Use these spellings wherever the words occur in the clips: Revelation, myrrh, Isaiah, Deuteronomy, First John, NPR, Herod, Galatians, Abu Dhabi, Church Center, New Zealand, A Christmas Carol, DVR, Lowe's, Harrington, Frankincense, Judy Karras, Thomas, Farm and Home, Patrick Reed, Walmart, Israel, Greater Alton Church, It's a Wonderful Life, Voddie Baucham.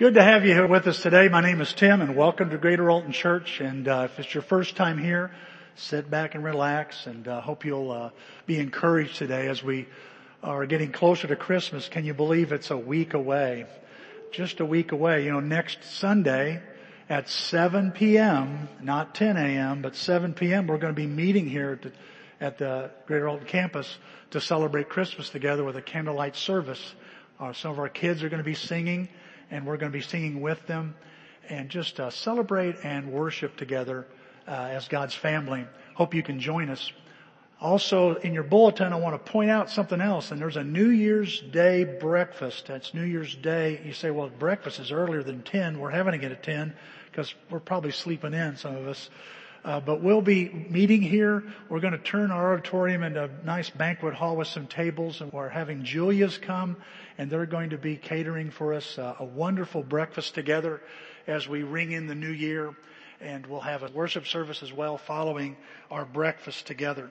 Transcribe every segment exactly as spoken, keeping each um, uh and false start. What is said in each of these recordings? Good to have you here with us today. My name is Tim and welcome to Greater Alton Church. And uh, if it's your first time here, sit back and relax, and uh, hope you'll uh, be encouraged today as we are getting closer to Christmas. Can you believe it's a week away? Just a week away. You know, next Sunday at seven p.m., not ten a.m., but seven p.m., we're going to be meeting here to, at the Greater Alton campus to celebrate Christmas together with a candlelight service. Uh, some of our kids are going to be singing, and we're going to be singing with them, and just uh, celebrate and worship together uh, as God's family. Hope you can join us. Also, in your bulletin, I want to point out something else, and there's a New Year's Day breakfast. That's New Year's Day. You say, well, breakfast is earlier than ten. We're having it at ten because we're probably sleeping in, some of us. Uh, but we'll be meeting here. We're going to turn our auditorium into a nice banquet hall with some tables, and we're having Julia's come, and they're going to be catering for us uh, a wonderful breakfast together as we ring in the new year, and we'll have a worship service as well following our breakfast together.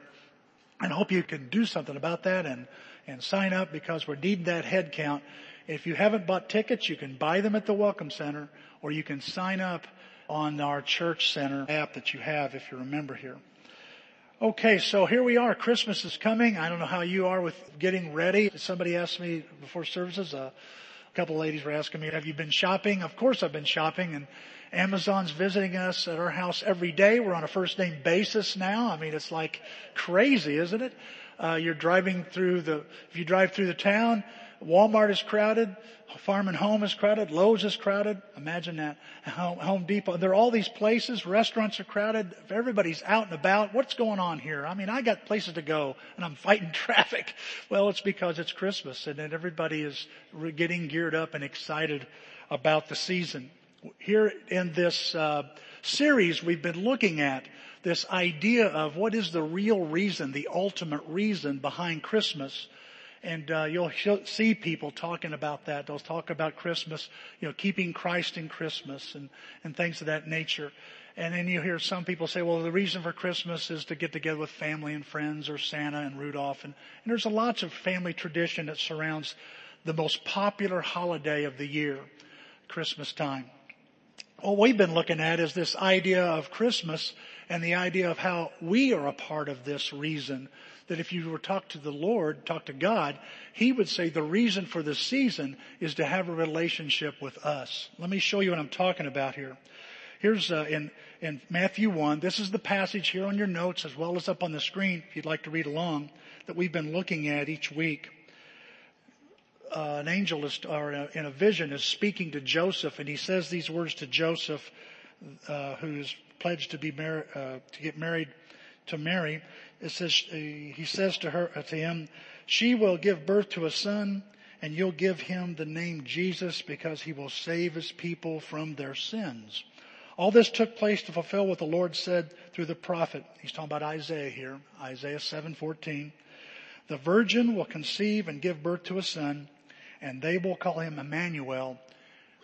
And I hope you can do something about that and, and sign up, because we need that head count. If you haven't bought tickets, you can buy them at the Welcome Center, or you can sign up on our Church Center app that you have if you remember here. Okay, so here we are. Christmas is coming. I don't know how you are with getting ready. Somebody asked me before services, uh, a couple of ladies were asking me, have you been shopping? Of course I've been shopping, and Amazon's visiting us at our house every day. We're on a first name basis now. I mean, it's like crazy, isn't it? Uh, you're driving through the, if you drive through the town, Walmart is crowded, Farm and Home is crowded, Lowe's is crowded. Imagine that. Home Depot. There are all these places. Restaurants are crowded. Everybody's out and about. What's going on here? I mean, I got places to go and I'm fighting traffic. Well, it's because it's Christmas, and then everybody is getting geared up and excited about the season. Here in this uh, series, we've been looking at this idea of what is the real reason, the ultimate reason behind Christmas. And uh, you'll see people talking about that. They'll talk about Christmas, you know, keeping Christ in Christmas and, and things of that nature. And then you hear some people say, well, the reason for Christmas is to get together with family and friends, or Santa and Rudolph. And, and there's a lot of family tradition that surrounds the most popular holiday of the year, Christmas time. What we've been looking at is this idea of Christmas and the idea of how we are a part of this reason. That if you were to talk to the Lord, talk to God, He would say the reason for this season is to have a relationship with us. Let me show you what I'm talking about here. Here's uh, in, in Matthew one. This is the passage here on your notes as well as up on the screen if you'd like to read along that we've been looking at each week. Uh, an angel is, or in a vision is speaking to Joseph, and he says these words to Joseph, uh, who's pledged to be mar- uh, to get married to Mary. It says, he says to her, to him, she will give birth to a son, and you'll give him the name Jesus, because he will save his people from their sins. All this took place to fulfill what the Lord said through the prophet. He's talking about Isaiah here, Isaiah seven fourteen. The virgin will conceive and give birth to a son, and they will call him Emmanuel,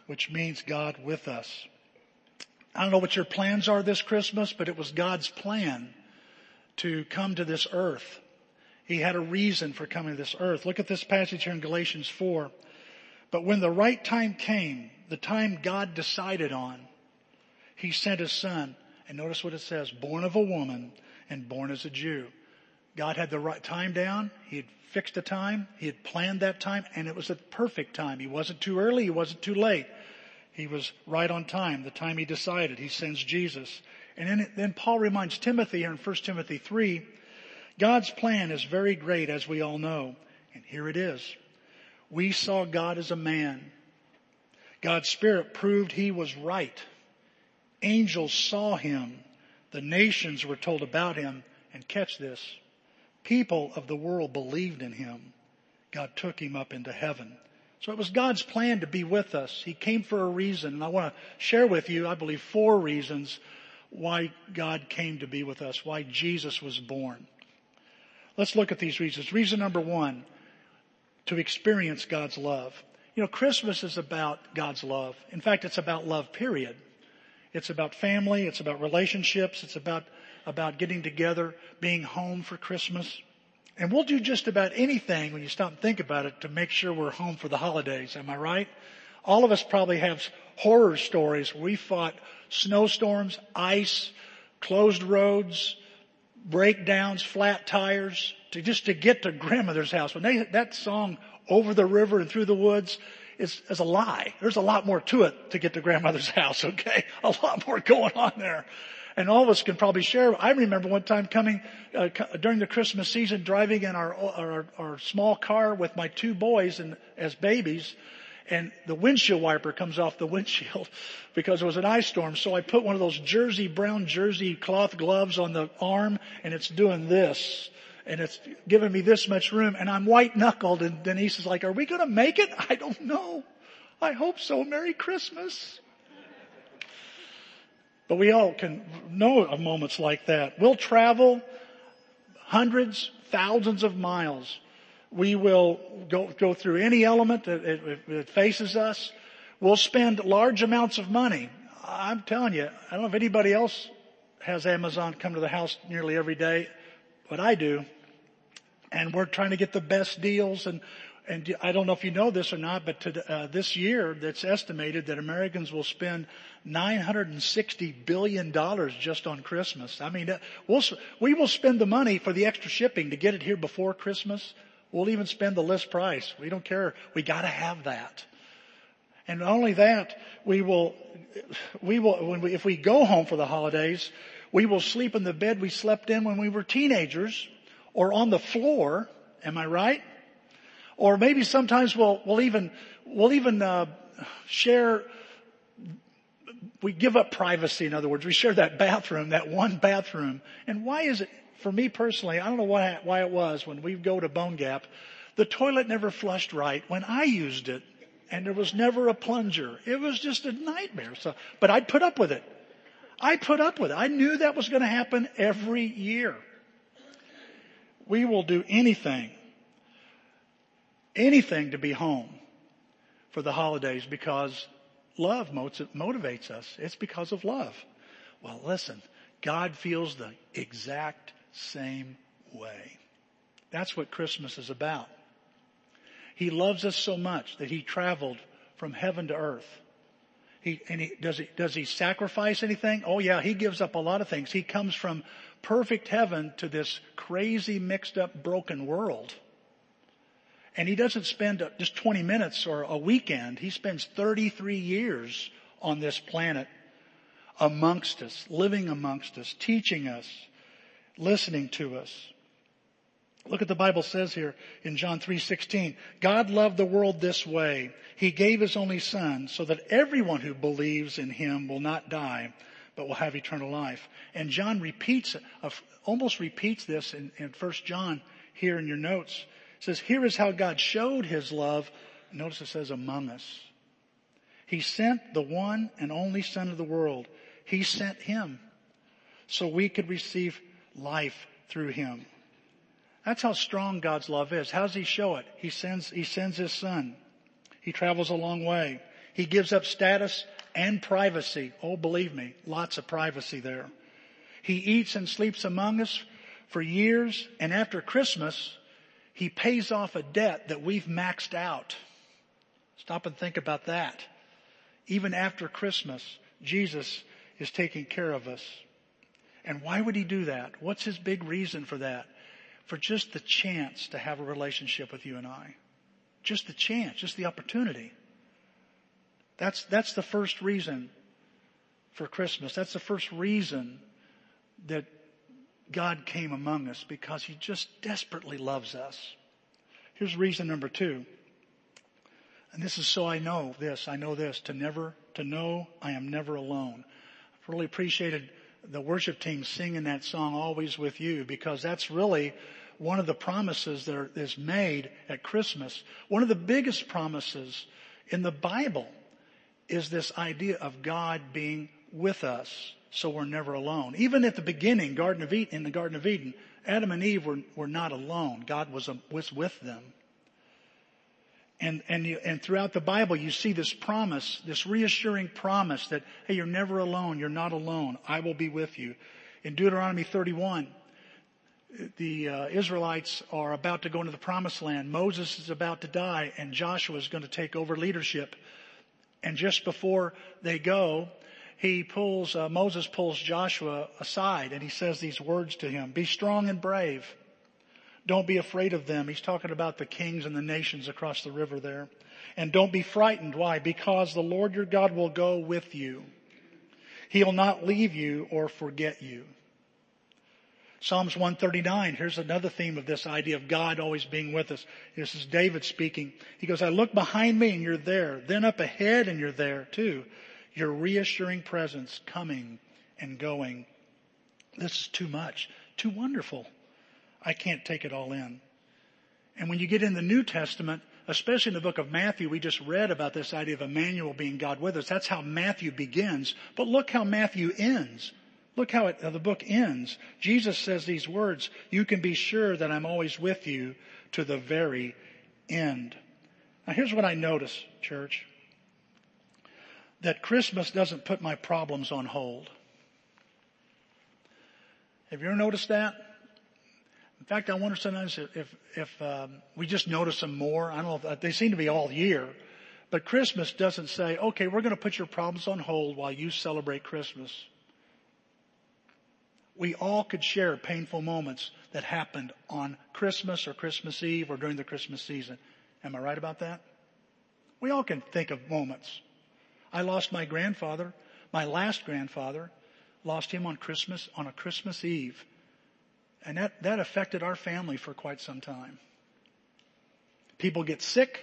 which means God with us. I don't know what your plans are this Christmas, but it was God's plan to come to this earth. He had a reason for coming to this earth. Look at this passage here in Galatians four. But when the right time came, the time God decided on, He sent His Son. And notice what it says, born of a woman and born as a Jew. God had the right time down. He had fixed a time. He had planned that time, and it was a perfect time. He wasn't too early. He wasn't too late. He was right on time, the time He decided. He sends Jesus. And then, then Paul reminds Timothy here in First Timothy three, God's plan is very great, as we all know. And here it is. We saw God as a man. God's Spirit proved He was right. Angels saw Him. The nations were told about Him. And catch this. People of the world believed in Him. God took Him up into heaven. So it was God's plan to be with us. He came for a reason. And I want to share with you, I believe, four reasons why God came to be with us, why Jesus was born. Let's look at these reasons. Reason number one, to experience God's love. You know, Christmas is about God's love. In fact, it's about love, period. It's about family. It's about relationships. It's about, about getting together, being home for Christmas. And we'll do just about anything when you stop and think about it to make sure we're home for the holidays. Am I right? All of us probably have horror stories. We fought snowstorms, ice, closed roads, breakdowns, flat tires, to just to get to grandmother's house. When they, that song, Over the River and Through the Woods, is, is a lie. There's a lot more to it to get to grandmother's house, okay? A lot more going on there. And all of us can probably share. I remember one time coming, uh, during the Christmas season, driving in our, our, our small car with my two boys and as babies, and the windshield wiper comes off the windshield because it was an ice storm. So I put one of those jersey, brown jersey cloth gloves on the arm, and it's doing this. And it's giving me this much room, and I'm white knuckled, and Denise is like, are we going to make it? I don't know. I hope so. Merry Christmas. But we all can know of moments like that. We'll travel hundreds, thousands of miles. We will go, go through any element that, that, that faces us. We'll spend large amounts of money. I'm telling you, I don't know if anybody else has Amazon come to the house nearly every day, but I do. And we're trying to get the best deals. And, and I don't know if you know this or not, but to, uh, this year that's estimated that Americans will spend nine hundred sixty billion dollars just on Christmas. I mean, we'll, we will spend the money for the extra shipping to get it here before Christmas. We'll even spend the list price. We don't care. We gotta have that. And not only that, we will, we will, when we, if we go home for the holidays, we will sleep in the bed we slept in when we were teenagers, or on the floor. Am I right? Or maybe sometimes we'll, we'll even, we'll even, uh, share, we give up privacy. In other words, we share that bathroom, that one bathroom. And why is it, for me personally, I don't know why, why it was when we go to Bone Gap, the toilet never flushed right when I used it, and there was never a plunger. It was just a nightmare. So, but I'd put up with it. I put up with it. I knew that was going to happen every year. We will do anything, anything to be home for the holidays because love motivates us. It's because of love. Well, listen, God feels the exact same way. That's what Christmas is about. He loves us so much that he traveled from heaven to earth. He, and he, does he, does he sacrifice anything? Oh yeah, he gives up a lot of things. He comes from perfect heaven to this crazy, mixed up, broken world. And he doesn't spend just twenty minutes or a weekend. He spends thirty-three years on this planet amongst us, living amongst us, teaching us, listening to us. Look at the Bible says here in John three sixteen, God loved the world this way. He gave his only son so that everyone who believes in him will not die, but will have eternal life. And John repeats, almost repeats this in, in First John here in your notes. It says, here is how God showed his love. Notice it says among us. He sent the one and only son of the world. He sent him so we could receive life through him. That's how strong God's love is. How does he show it? He sends, he sends his son. He travels a long way. He gives up status and privacy. Oh, believe me, lots of privacy there. He eats and sleeps among us for years. And after Christmas, he pays off a debt that we've maxed out. Stop and think about that. Even after Christmas, Jesus is taking care of us. And why would he do that? What's his big reason for that? For just the chance to have a relationship with you and I. Just the chance, just the opportunity. That's, that's the first reason for Christmas. That's the first reason that God came among us, because he just desperately loves us. Here's reason number two. And this is so I know this, I know this, to never, to know I am never alone. I've really appreciated the worship team singing that song, Always With You, because that's really one of the promises that is made at Christmas. One of the biggest promises in the Bible is this idea of God being with us, so we're never alone. Even at the beginning, Garden of Eden, in the Garden of Eden, Adam and Eve were, were not alone. God was, was with them. And, and, you, and throughout the Bible, you see this promise, this reassuring promise that, hey, you're never alone. You're not alone. I will be with you. In Deuteronomy thirty-one, the uh, Israelites are about to go into the promised land. Moses is about to die, and Joshua is going to take over leadership. And just before they go, he pulls, uh, Moses pulls Joshua aside and he says these words to him. Be strong and brave. Don't be afraid of them. He's talking about the kings and the nations across the river there. And don't be frightened. Why? Because the Lord your God will go with you. He'll not leave you or forget you. Psalms one thirty-nine, here's another theme of this idea of God always being with us. This is David speaking. He goes, I look behind me and you're there. Then up ahead and you're there too. Your reassuring presence coming and going. This is too much, too wonderful. I can't take it all in. And when you get in the New Testament, especially in the book of Matthew, we just read about this idea of Emmanuel being God with us. That's how Matthew begins. But look how Matthew ends. Look how, it, how the book ends. Jesus says these words, you can be sure that I'm always with you to the very end. Now here's what I notice, church, that Christmas doesn't put my problems on hold. Have you ever noticed that? In fact, I wonder sometimes if, if, um, we just notice them more. I don't know if, they seem to be all year, but Christmas doesn't say, okay, we're going to put your problems on hold while you celebrate Christmas. We all could share painful moments that happened on Christmas or Christmas Eve or during the Christmas season. Am I right about that? We all can think of moments. I lost my grandfather, my last grandfather, lost him on Christmas, on a Christmas Eve. And that, that affected our family for quite some time. People get sick.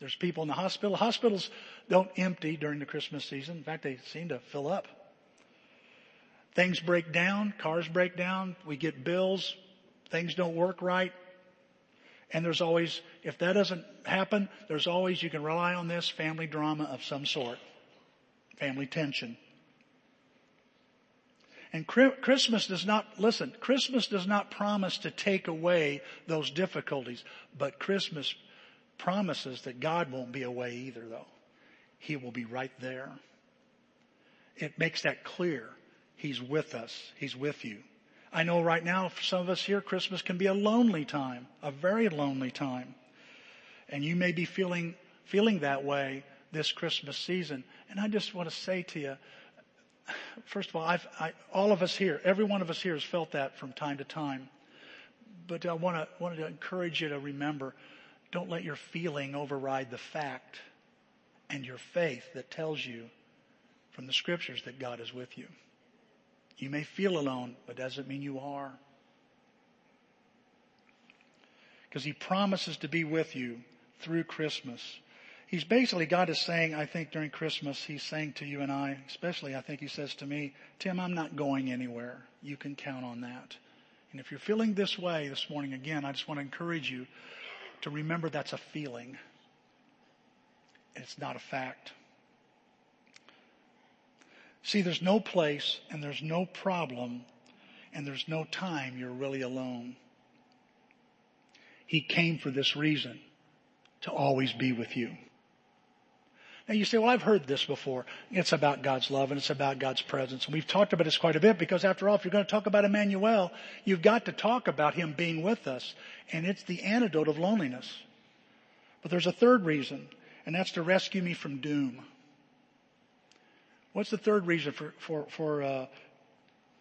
There's people in the hospital. Hospitals don't empty during the Christmas season. In fact, they seem to fill up. Things break down. Cars break down. We get bills. Things don't work right. And there's always, if that doesn't happen, there's always, you can rely on this, family drama of some sort. Family tension. And Christmas does not, listen, Christmas does not promise to take away those difficulties, but Christmas promises that God won't be away either though. He will be right there. It makes that clear. He's with us. He's with you. I know right now for some of us here, Christmas can be a lonely time, a very lonely time. And you may be feeling, feeling that way this Christmas season. And I just want to say to you, first of all, I've, I, all of us here, every one of us here has felt that from time to time. But I want to wanted to encourage you to remember, don't let your feeling override the fact and your faith that tells you from the scriptures that God is with you. You may feel alone, but it doesn't mean you are. Because he promises to be with you through Christmas. He's basically, God is saying, I think during Christmas, he's saying to you and I, especially I think he says to me, Tim, I'm not going anywhere. You can count on that. And if you're feeling this way this morning, again, I just want to encourage you to remember that's a feeling. And it's not a fact. See, there's no place and there's no problem and there's no time you're really alone. He came for this reason, to always be with you. And you say, well, I've heard this before. It's about God's love and it's about God's presence. And we've talked about this quite a bit because after all, if you're going to talk about Emmanuel, you've got to talk about him being with us. And it's the antidote of loneliness. But there's a third reason, and that's to rescue me from doom. What's the third reason for, for, for, uh,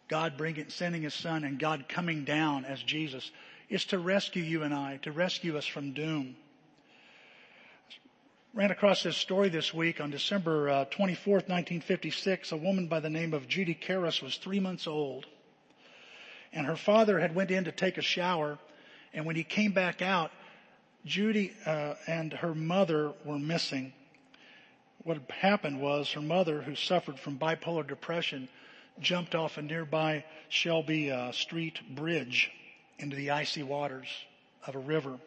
God bringing, sending his son and God coming down as Jesus? It's to rescue you and I, to rescue us from doom. Ran across this story this week on December uh, twenty-fourth, nineteen fifty-six. A woman by the name of Judy Karras was three months old. And her father had went in to take a shower. And when he came back out, Judy uh, and her mother were missing. What happened was her mother, who suffered from bipolar depression, jumped off a nearby Shelby uh, Street bridge into the icy waters of a river.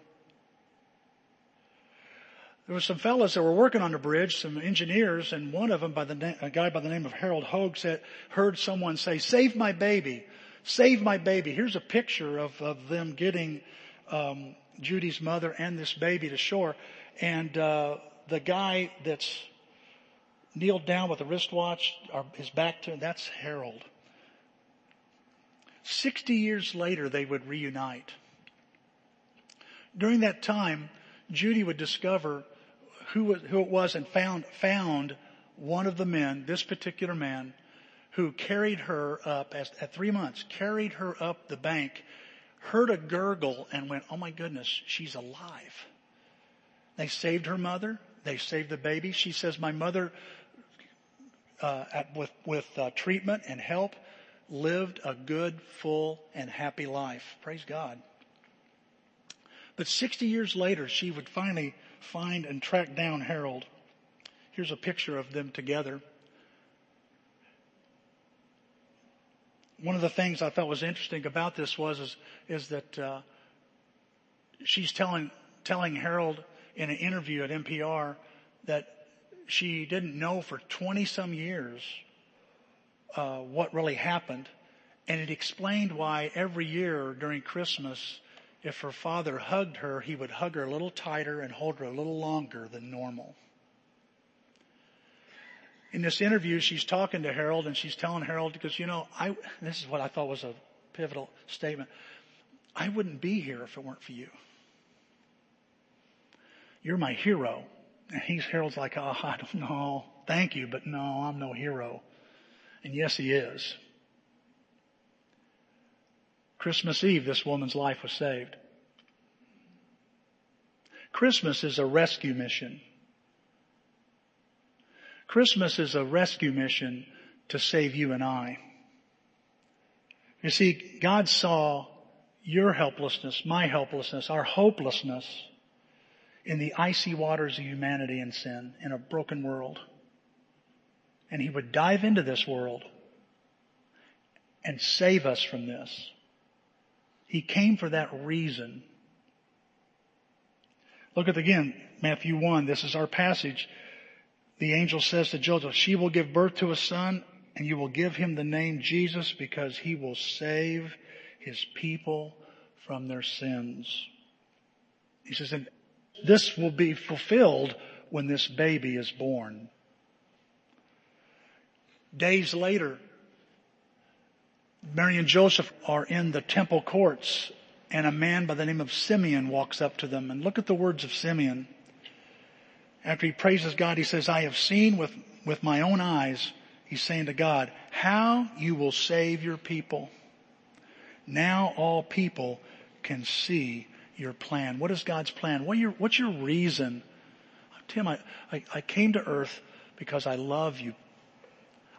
There were some fellas that were working on the bridge, some engineers, and one of them, by the na- a guy by the name of Harold Hoge, said, heard someone say, save my baby, save my baby. Here's a picture of, of them getting um, Judy's mother and this baby to shore. And uh, the guy that's kneeled down with a wristwatch, or his back to him, that's Harold. Sixty years later, they would reunite. During that time, Judy would discover who, who it was and found, found one of the men, this particular man, who carried her up as, at three months, carried her up the bank, heard a gurgle and went, oh my goodness, she's alive. They saved her mother. They saved the baby. She says, my mother, uh, at, with, with uh, treatment and help, lived a good, full, and happy life. Praise God. But sixty years later, she would finally find and track down Harold. Here's a picture of them together. One of the things I thought was interesting about this was, is, is that, uh, she's telling, telling Harold in an interview at N P R that she didn't know for twenty some years, uh, what really happened. And it explained why every year during Christmas, if her father hugged her, he would hug her a little tighter and hold her a little longer than normal. In this interview, she's talking to Harold and she's telling Harold, because, you know, I, this is what I thought was a pivotal statement. I wouldn't be here if it weren't for you. You're my hero. And he's, Harold's like, oh, I don't know. Thank you, but no, I'm no hero. And yes, he is. Christmas Eve, this woman's life was saved. Christmas is a rescue mission. Christmas is a rescue mission to save you and I. You see, God saw your helplessness, my helplessness, our hopelessness in the icy waters of humanity and sin in a broken world. And He would dive into this world and save us from this. He came for that reason. Look at again, Matthew one. This is our passage. The angel says to Joseph, she will give birth to a son and you will give him the name Jesus because he will save his people from their sins. He says, and this will be fulfilled when this baby is born. Days later, Mary and Joseph are in the temple courts, and a man by the name of Simeon walks up to them. And look at the words of Simeon. After he praises God, he says, I have seen with, with my own eyes, he's saying to God, how you will save your people. Now all people can see your plan. What is God's plan? What are your, what's your reason? Tim, I, I, I came to earth because I love you.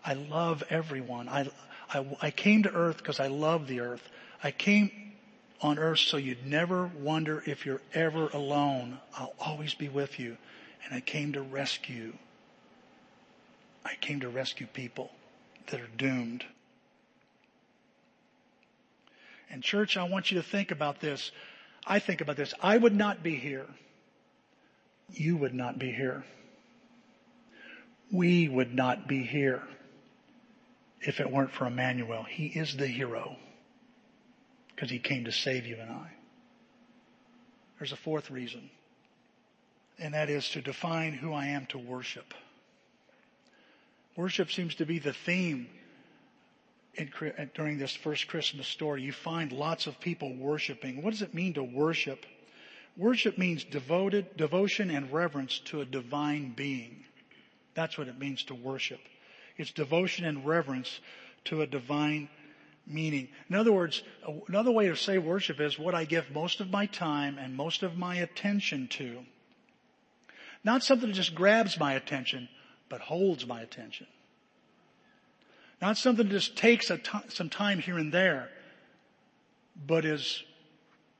I love everyone. I I, I came to earth because I love the earth. I came on earth so you'd never wonder if you're ever alone. I'll always be with you. And I came to rescue. I came to rescue people that are doomed. And church, I want you to think about this. I think about this. I would not be here. You would not be here. We would not be here. If it weren't for Emmanuel, he is the hero because he came to save you and I. There's a fourth reason, and that is to define who I am to worship. Worship seems to be the theme in, during this first Christmas story. You find lots of people worshiping. What does it mean to worship? Worship means devoted, devotion and reverence to a divine being. That's what it means to worship. It's devotion and reverence to a divine meaning. In other words, another way to say worship is what I give most of my time and most of my attention to. Not something that just grabs my attention, but holds my attention. Not something that just takes a t- some time here and there, but is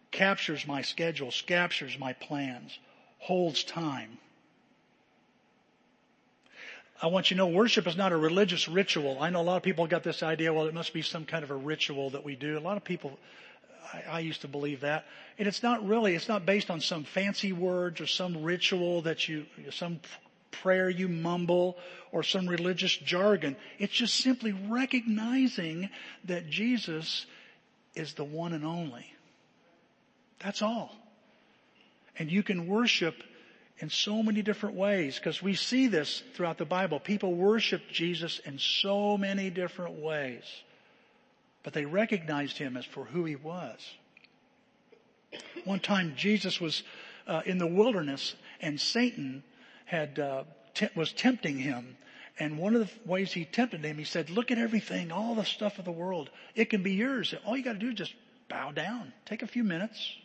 captures my schedule, captures my plans, holds time. I want you to know worship is not a religious ritual. I know a lot of people got this idea, well, it must be some kind of a ritual that we do. A lot of people, I, I used to believe that. And it's not really, it's not based on some fancy words or some ritual that you, some prayer you mumble or some religious jargon. It's just simply recognizing that Jesus is the one and only. That's all. And you can worship in so many different ways, because we see this throughout the Bible. People worship Jesus in so many different ways, but they recognized him as for who he was. One time Jesus was uh, in the wilderness, and Satan had uh, t- was tempting him. And one of the ways he tempted him, he said, look at everything, all the stuff of the world. It can be yours. All you got to do is just bow down. Take a few minutes,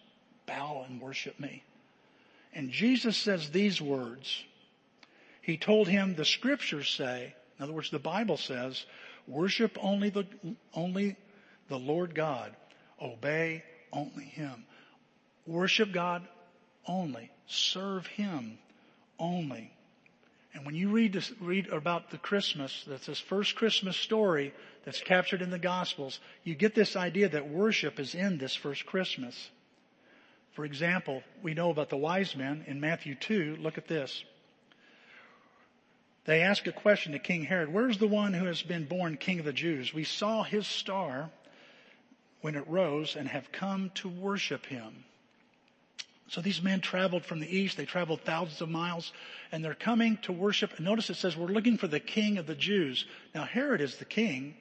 bow and worship me. And Jesus says these words. He told him, the scriptures say, in other words, the Bible says, worship only the, only the Lord God. Obey only him. Worship God only. Serve him only. And when you read this, read about the Christmas, that's this first Christmas story that's captured in the Gospels, you get this idea that worship is in this first Christmas. For example, we know about the wise men in Matthew two. Look at this. They ask a question to King Herod. Where's the one who has been born King of the Jews? We saw his star when it rose and have come to worship him. So these men traveled from the east. They traveled thousands of miles, and they're coming to worship. And notice it says, we're looking for the King of the Jews. Now, Herod is the king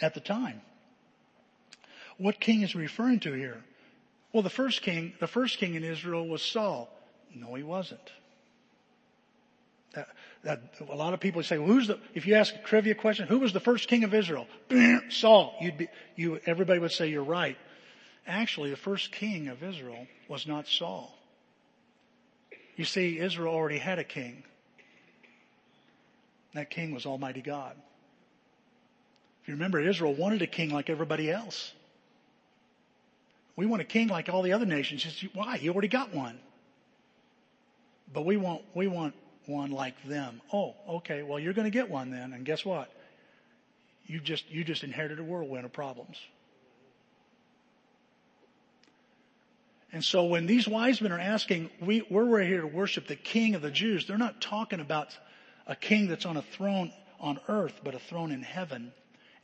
at the time. What king is he referring to here? Well, the first king, the first king in Israel was Saul. No, he wasn't. That, that, a lot of people say, well, who's the, if you ask a trivia question, who was the first king of Israel? Saul. You'd be, you, everybody would say you're right. Actually, the first king of Israel was not Saul. You see, Israel already had a king. That king was Almighty God. If you remember, Israel wanted a king like everybody else. We want a king like all the other nations. Why? You already got one. But we want, we want one like them. Oh, okay. Well, you're going to get one then. And guess what? You just, you just inherited a whirlwind of problems. And so when these wise men are asking, we, we're, we're here to worship the King of the Jews, they're not talking about a king that's on a throne on earth, but a throne in heaven.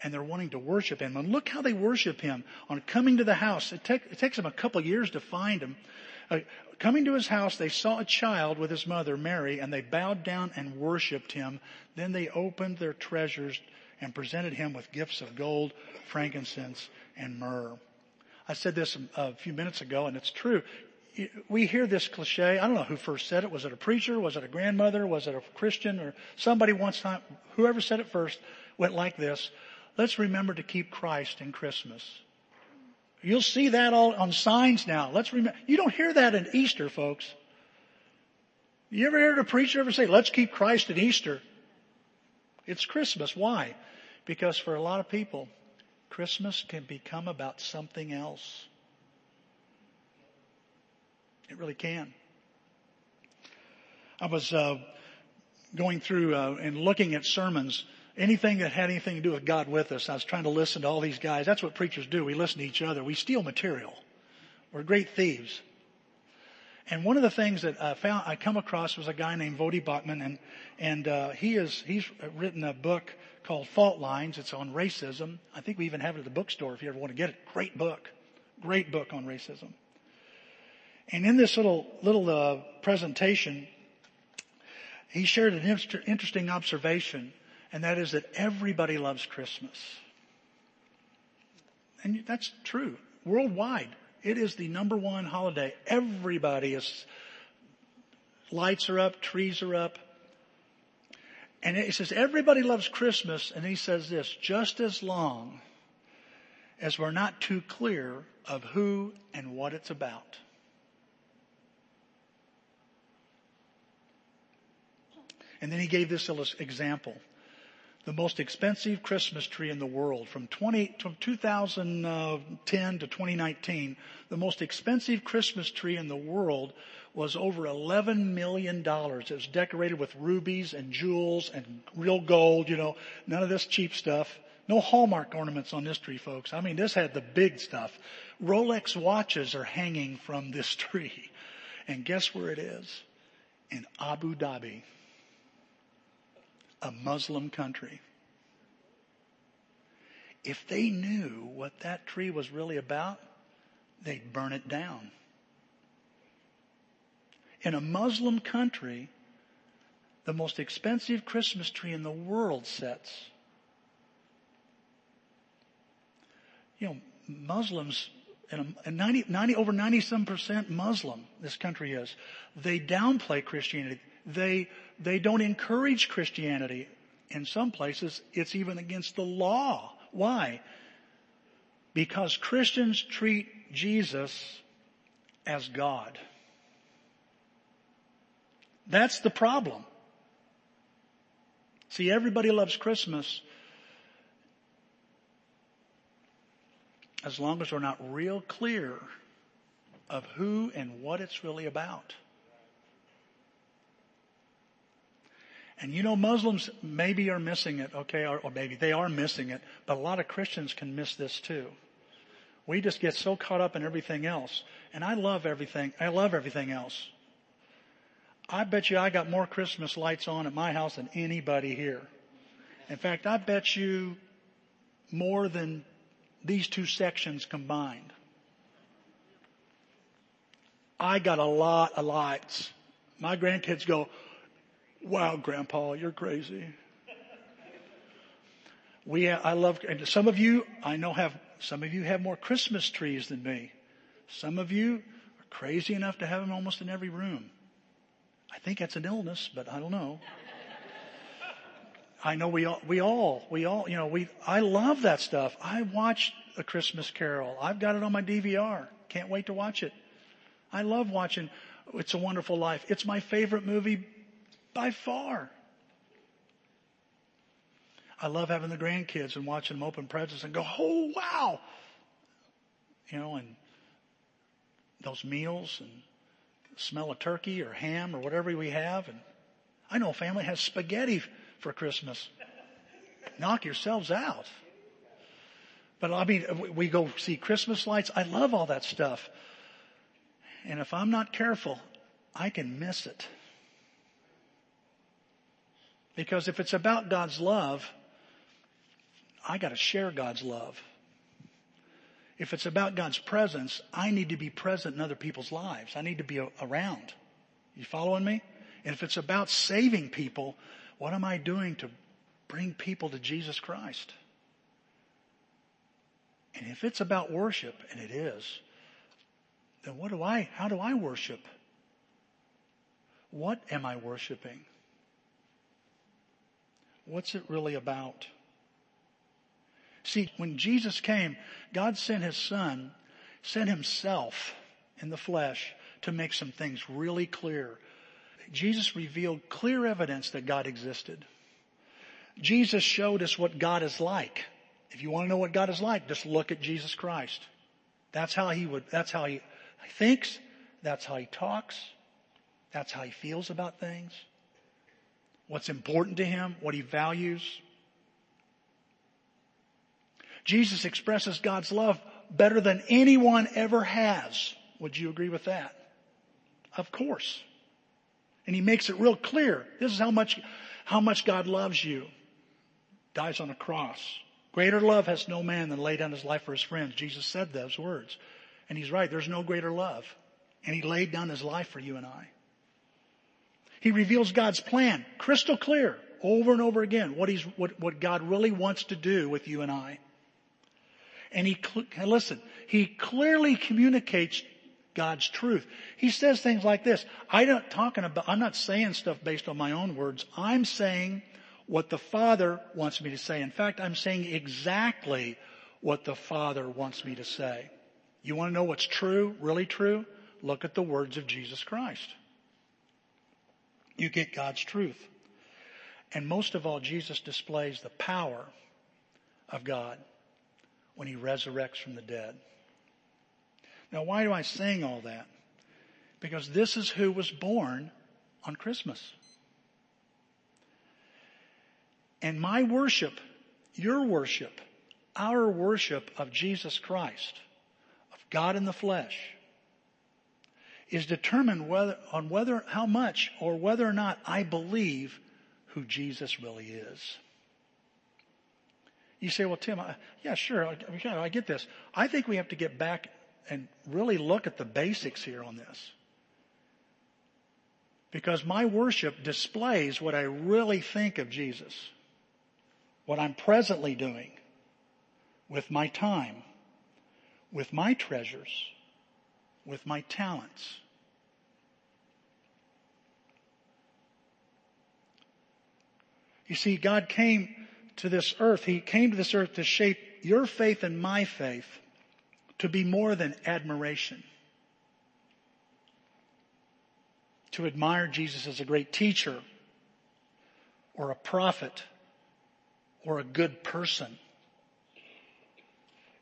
And they're wanting to worship him. And look how they worship him on coming to the house. It, take, it takes them a couple years to find him. Uh, coming to his house, they saw a child with his mother, Mary, and they bowed down and worshiped him. Then they opened their treasures and presented him with gifts of gold, frankincense, and myrrh. I said this a few minutes ago, and it's true. We hear this cliche. I don't know who first said it. Was it a preacher? Was it a grandmother? Was it a Christian? Or somebody once, whoever said it first, went like this. Let's remember to keep Christ in Christmas. You'll see that all on signs now. Let's remember. You don't hear that at Easter, folks. You ever heard a preacher ever say, let's keep Christ at Easter? It's Christmas. Why? Because for a lot of people, Christmas can become about something else. It really can. I was uh, going through uh, and looking at sermons, anything that had anything to do with God with us. I was trying to listen to all these guys. That's what preachers do. We listen to each other. We steal material. We're great thieves. And one of the things that I found, I come across was a guy named Voddie Baucham, and and uh, he is he's written a book called Fault Lines. It's on racism. I think we even have it at the bookstore if you ever want to get it. Great book, great book on racism. And in this little little uh, presentation, he shared an inter- interesting observation, and that is that everybody loves Christmas, and that's true worldwide. It is the number one holiday. Everybody is, lights are up, trees are up. And it says everybody loves Christmas. And he says this, just as long as we're not too clear of who and what it's about. And then he gave this example. The most expensive Christmas tree in the world from twenty, from twenty ten to twenty nineteen, the most expensive Christmas tree in the world was over eleven million dollars. It was decorated with rubies and jewels and real gold, you know, none of this cheap stuff. No Hallmark ornaments on this tree, folks. I mean, this had the big stuff. Rolex watches are hanging from this tree. And guess where it is? In Abu Dhabi. A Muslim country. If they knew what that tree was really about, they'd burn it down. In a Muslim country, the most expensive Christmas tree in the world sets. You know, Muslims and ninety, ninety, over ninety-some percent Muslim, this country is. They downplay Christianity. They, they don't encourage Christianity. In some places, it's even against the law. Why? Because Christians treat Jesus as God. That's the problem. See, everybody loves Christmas as long as we're not real clear of who and what it's really about. And you know, Muslims maybe are missing it, okay, or, or maybe they are missing it, but a lot of Christians can miss this too. We just get so caught up in everything else. And I love everything. I love everything else. I bet you I got more Christmas lights on at my house than anybody here. In fact, I bet you more than these two sections combined. I got a lot of lights. My grandkids go, "Wow, Grandpa, you're crazy." We, I love, and some of you I know have, some of you have more Christmas trees than me. Some of you are crazy enough to have them almost in every room. I think that's an illness, but I don't know. I know we all, we all, we all, you know, we, I love that stuff. I watched A Christmas Carol. I've got it on my D V R. Can't wait to watch it. I love watching It's a Wonderful Life. It's my favorite movie by far. I love having the grandkids and watching them open presents and go, "Oh, wow." You know, and those meals and smell of turkey or ham or whatever we have. And I know a family has spaghetti for Christmas. Knock yourselves out. But I mean, we go see Christmas lights. I love all that stuff. And if I'm not careful, I can miss it. Because if it's about God's love, I got to share God's love. If it's about God's presence, I need to be present in other people's lives. I need to be around. You following me? And if it's about saving people, what am I doing to bring people to Jesus Christ? And if it's about worship, and it is, then what do I, how do I worship? What am I worshiping? What's it really about? See, when Jesus came, God sent his son, sent himself in the flesh to make some things really clear. Jesus revealed clear evidence that God existed. Jesus showed us what God is like. If you want to know what God is like, just look at Jesus Christ. That's how he would, that's how he thinks. That's how he talks. That's how he feels about things. What's important to him, what he values. Jesus expresses God's love better than anyone ever has. Would you agree with that? Of course. And he makes it real clear. This is how much, how much God loves you. Dies on a cross. Greater love has no man than lay down his life for his friends. Jesus said those words. And he's right. There's no greater love. And he laid down his life for you and I. He reveals God's plan crystal clear over and over again. What he's, what, what God really wants to do with you and I. And he, listen, he clearly communicates God's truth. He says things like this. I'm not talking about, I'm not saying stuff based on my own words. I'm saying what the Father wants me to say. In fact, I'm saying exactly what the Father wants me to say. You want to know what's true, really true? Look at the words of Jesus Christ. You get God's truth. And most of all, Jesus displays the power of God when he resurrects from the dead. Now, why do I sing all that? Because this is who was born on Christmas. And my worship, your worship, our worship of Jesus Christ, of God in the flesh, is determined whether, on whether, how much or whether or not I believe who Jesus really is. You say, "Well, Tim, I, yeah, sure, I, I get this." I think we have to get back and really look at the basics here on this. Because my worship displays what I really think of Jesus. What I'm presently doing with my time, with my treasures, with my talents. You see, God came to this earth. He came to this earth to shape your faith and my faith to be more than admiration. To admire Jesus as a great teacher or a prophet or a good person.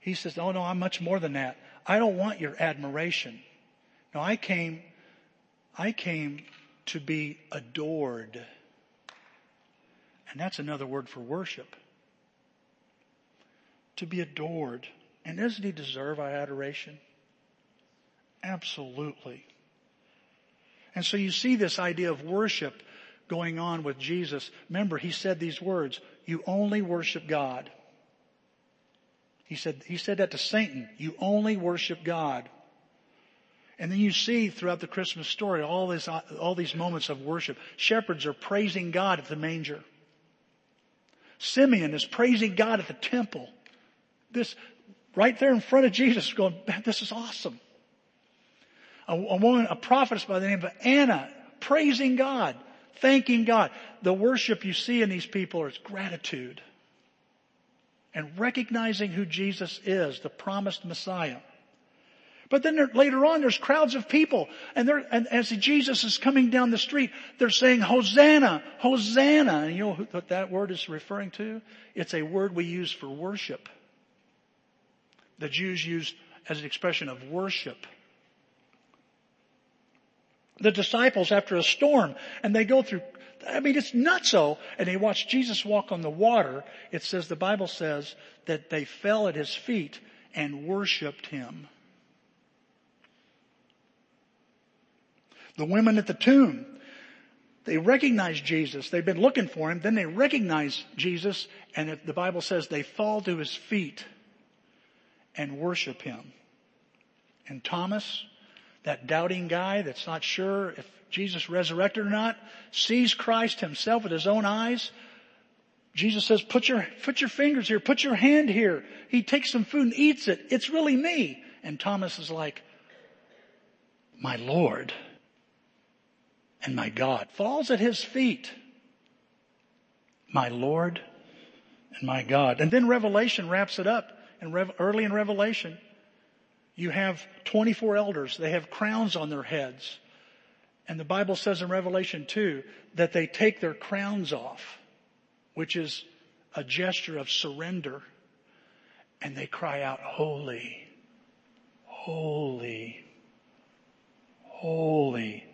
He says, oh no, I'm much more than that. I don't want your admiration. No, I came, I came to be adored. And that's another word for worship. To be adored. And doesn't he deserve our adoration? Absolutely. And so you see this idea of worship going on with Jesus. Remember, he said these words, you only worship God. He said, he said that to Satan, you only worship God. And then you see throughout the Christmas story all this, all these moments of worship. Shepherds are praising God at the manger. Simeon is praising God at the temple. This, right there in front of Jesus going, this is awesome. A, a woman, a prophetess by the name of Anna, praising God, thanking God. The worship you see in these people is gratitude and recognizing who Jesus is, the promised Messiah. But then there, later on, there's crowds of people and they're, and as Jesus is coming down the street, they're saying, Hosanna, Hosanna. And you know what that word is referring to? It's a word we use for worship. The Jews used as an expression of worship. The disciples after a storm and they go through, I mean, it's nutso. And they watch Jesus walk on the water. It says, the Bible says that they fell at his feet and worshiped him. The women at the tomb, they recognize Jesus. They've been looking for him. Then they recognize Jesus. And the Bible says they fall to his feet and worship him. And Thomas, that doubting guy that's not sure if Jesus resurrected or not, sees Christ himself with his own eyes. Jesus says, put your, put your fingers here. Put your hand here. He takes some food and eats it. It's really me. And Thomas is like, my Lord and my God, falls at his feet. My Lord and my God. And then Revelation wraps it up. And early in Revelation, you have twenty-four elders. They have crowns on their heads. And the Bible says in Revelation two that they take their crowns off, which is a gesture of surrender. And they cry out, holy, holy, holy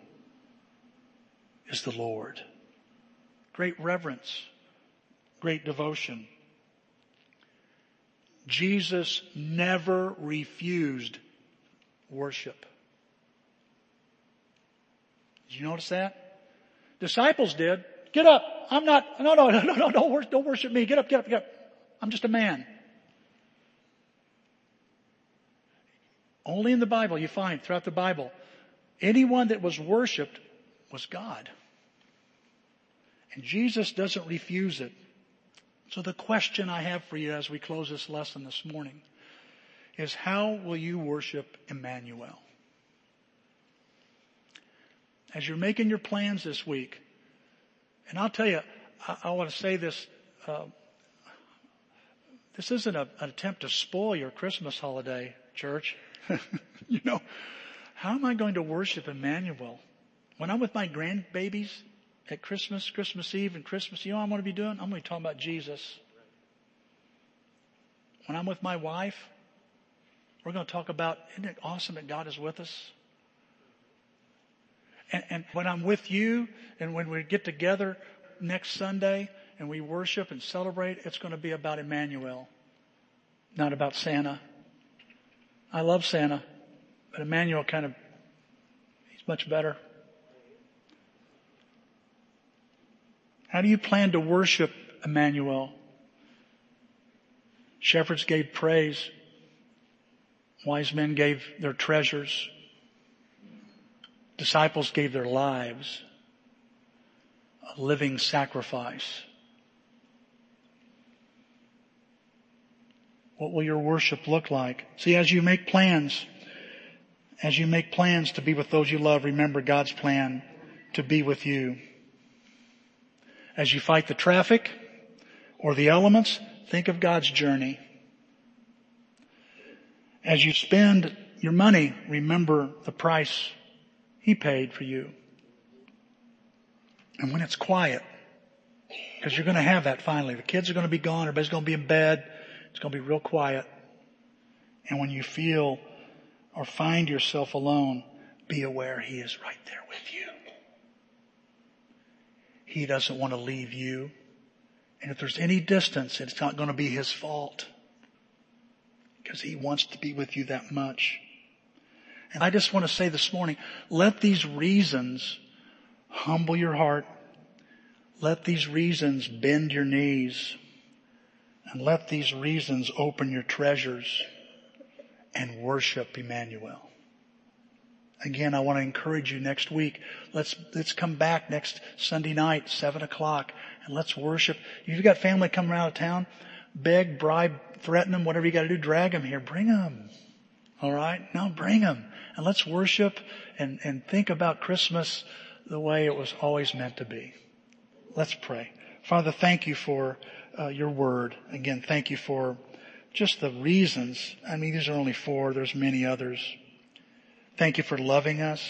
is the Lord. Great reverence, great devotion. Jesus never refused worship. Did you notice that? Disciples did. Get up. I'm not, no, no, no, no, no, don't, don't worship me. Get up, get up, get up. I'm just a man. Only in the Bible, you find throughout the Bible, anyone that was worshiped was God. And Jesus doesn't refuse it. So the question I have for you as we close this lesson this morning is, how will you worship Emmanuel? As you're making your plans this week, and I'll tell you, I, I want to say this, uh, this isn't a, an attempt to spoil your Christmas holiday, church. You know, how am I going to worship Emmanuel? When I'm with my grandbabies at Christmas, Christmas Eve and Christmas, you know what I'm going to be doing? I'm going to be talking about Jesus. When I'm with my wife, we're going to talk about, isn't it awesome that God is with us? And, and when I'm with you and when we get together next Sunday and we worship and celebrate, it's going to be about Emmanuel, not about Santa. I love Santa, but Emmanuel kind of, he's much better. How do you plan to worship Emmanuel? Shepherds gave praise. Wise men gave their treasures. Disciples gave their lives. A living sacrifice. What will your worship look like? See, as you make plans, as you make plans to be with those you love, remember God's plan to be with you. As you fight the traffic or the elements, think of God's journey. As you spend your money, remember the price He paid for you. And when it's quiet, because you're going to have that finally. The kids are going to be gone. Everybody's going to be in bed. It's going to be real quiet. And when you feel or find yourself alone, be aware He is right there with you. He doesn't want to leave you. And if there's any distance, it's not going to be His fault, because He wants to be with you that much. And I just want to say this morning, let these reasons humble your heart. Let these reasons bend your knees. And let these reasons open your treasures and worship Emmanuel. Again, I want to encourage you next week. Let's, let's come back next Sunday night, seven o'clock, and let's worship. If you've got family coming out of town, beg, bribe, threaten them, whatever you got to do, drag them here. Bring them. All right? Now bring them. And let's worship and, and think about Christmas the way it was always meant to be. Let's pray. Father, thank you for Uh, your word. Again, thank you for just the reasons. I mean, these are only four. There's many others. Thank you for loving us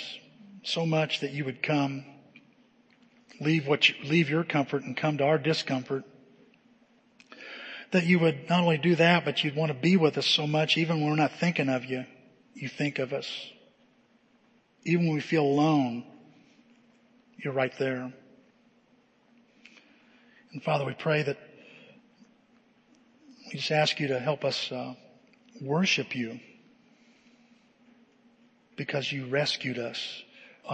so much that you would come, leave what you, leave your comfort and come to our discomfort. That you would not only do that, but you'd want to be with us so much, even when we're not thinking of you, you think of us. Even when we feel alone, you're right there. And Father, we pray that we just ask you to help us uh, worship you, because you rescued us.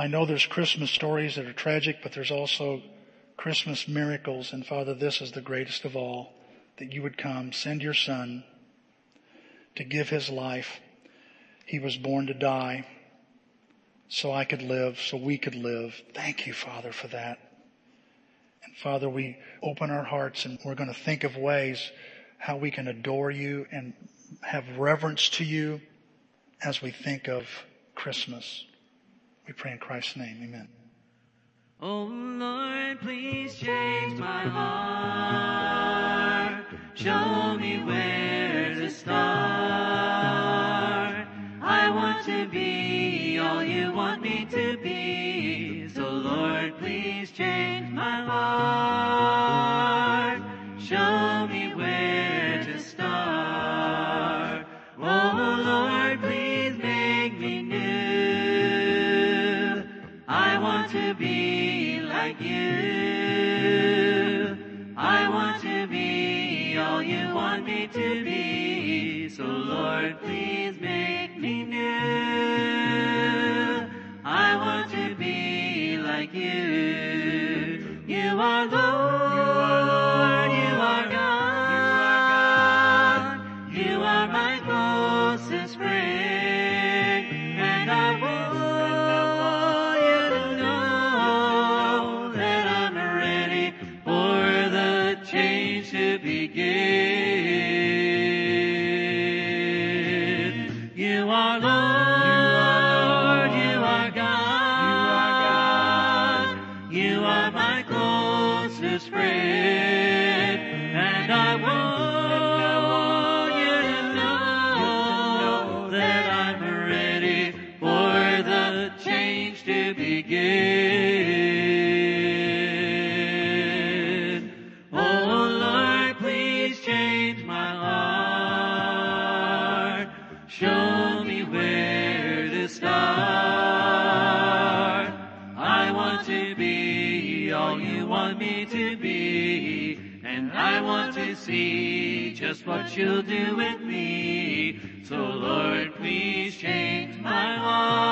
I know there's Christmas stories that are tragic, but there's also Christmas miracles. And Father, this is the greatest of all, that you would come, send your son to give his life. He was born to die so I could live, so we could live. Thank you, Father, for that. And Father, we open our hearts and we're going to think of ways how we can adore you and have reverence to you as we think of Christmas. We pray in Christ's name. Amen. Oh Lord, please change my heart. Show me where to start. I want to be all you want me to be. So Lord, please change my heart. Show me where. To be like you, I want to be all you want me to be. So Lord, please make me new. I want to be like you. You are Lord, you are God, you are my closest friend, and I will. See just what you'll do with me. So Lord, please change my heart.